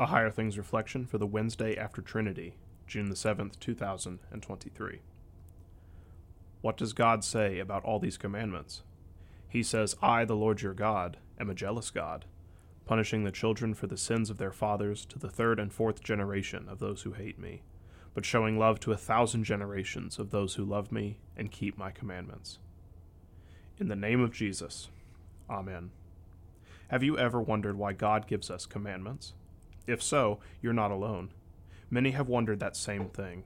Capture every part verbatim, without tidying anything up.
A Higher Things Reflection for the Wednesday after Trinity, June the seventh, two thousand twenty-three. What does God say about all these commandments? He says, I, the Lord your God, am a jealous God, punishing the children for the sins of their fathers to the third and fourth generation of those who hate me, but showing love to a thousand generations of those who love me and keep my commandments. In the name of Jesus, Amen. Have you ever wondered why God gives us commandments? If so, you're not alone. Many have wondered that same thing.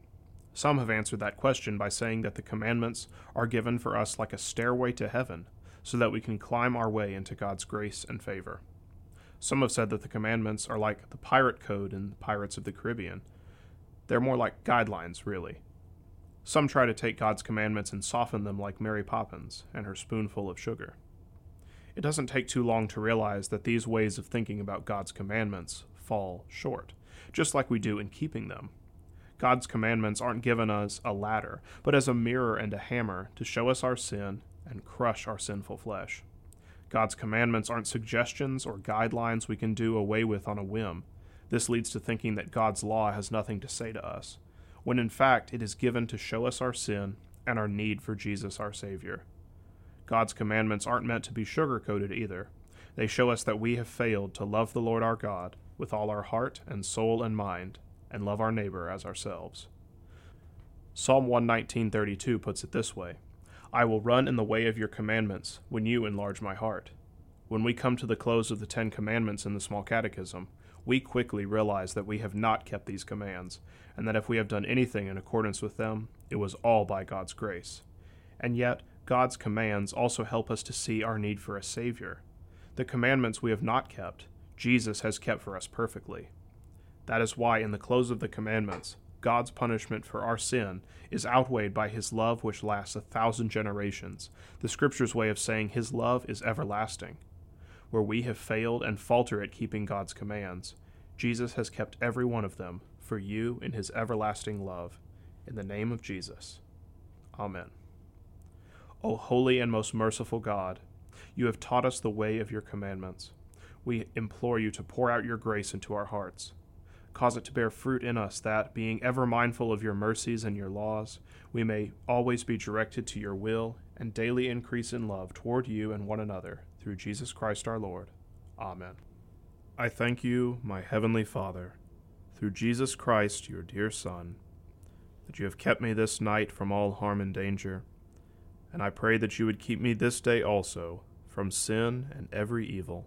Some have answered that question by saying that the commandments are given for us like a stairway to heaven, so that we can climb our way into God's grace and favor. Some have said that the commandments are like the pirate code in Pirates of the Caribbean. They're more like guidelines, really. Some try to take God's commandments and soften them like Mary Poppins and her spoonful of sugar. It doesn't take too long to realize that these ways of thinking about God's commandments fall short, just like we do in keeping them. God's commandments aren't given as a ladder, but as a mirror and a hammer to show us our sin and crush our sinful flesh. God's commandments aren't suggestions or guidelines we can do away with on a whim. This leads to thinking that God's law has nothing to say to us, when in fact it is given to show us our sin and our need for Jesus our Savior. God's commandments aren't meant to be sugar-coated either. They show us that we have failed to love the Lord our God with all our heart and soul and mind, and love our neighbor as ourselves. Psalm one nineteen thirty-two puts it this way, I will run in the way of your commandments when you enlarge my heart. When we come to the close of the Ten Commandments in the Small Catechism, we quickly realize that we have not kept these commands, and that if we have done anything in accordance with them, it was all by God's grace. And yet, God's commands also help us to see our need for a Savior. The commandments we have not kept, Jesus has kept for us perfectly. That is why in the close of the commandments, God's punishment for our sin is outweighed by his love which lasts a thousand generations, the Scripture's way of saying his love is everlasting. Where we have failed and falter at keeping God's commands, Jesus has kept every one of them for you in his everlasting love. In the name of Jesus. Amen. O holy and most merciful God, you have taught us the way of your commandments. We implore you to pour out your grace into our hearts. Cause it to bear fruit in us that, being ever mindful of your mercies and your laws, we may always be directed to your will and daily increase in love toward you and one another, through Jesus Christ our Lord. Amen. I thank you, my heavenly Father, through Jesus Christ, your dear Son, that you have kept me this night from all harm and danger, and I pray that you would keep me this day also from sin and every evil,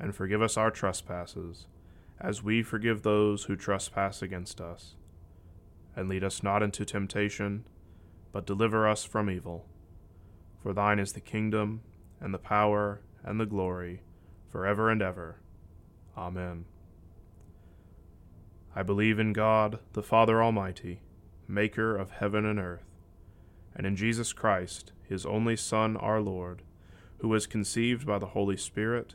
and forgive us our trespasses, as we forgive those who trespass against us. And lead us not into temptation, but deliver us from evil. For thine is the kingdom, and the power, and the glory, forever and ever. Amen. I believe in God, the Father Almighty, maker of heaven and earth, and in Jesus Christ, his only Son, our Lord, who was conceived by the Holy Spirit,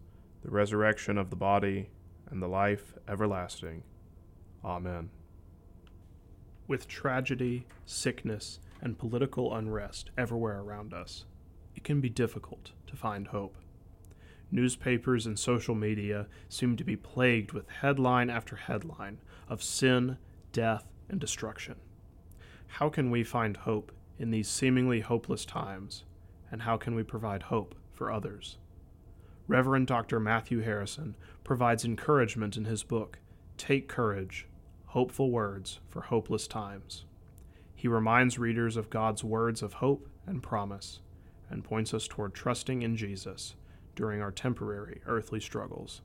the resurrection of the body, and the life everlasting. Amen. With tragedy, sickness, and political unrest everywhere around us, it can be difficult to find hope. Newspapers and social media seem to be plagued with headline after headline of sin, death, and destruction. How can we find hope in these seemingly hopeless times, and how can we provide hope for others? Reverend Doctor Matthew Harrison provides encouragement in his book, Take Courage, Hopeful Words for Hopeless Times. He reminds readers of God's words of hope and promise, and points us toward trusting in Jesus during our temporary earthly struggles.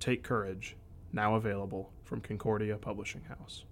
Take Courage, now available from Concordia Publishing House.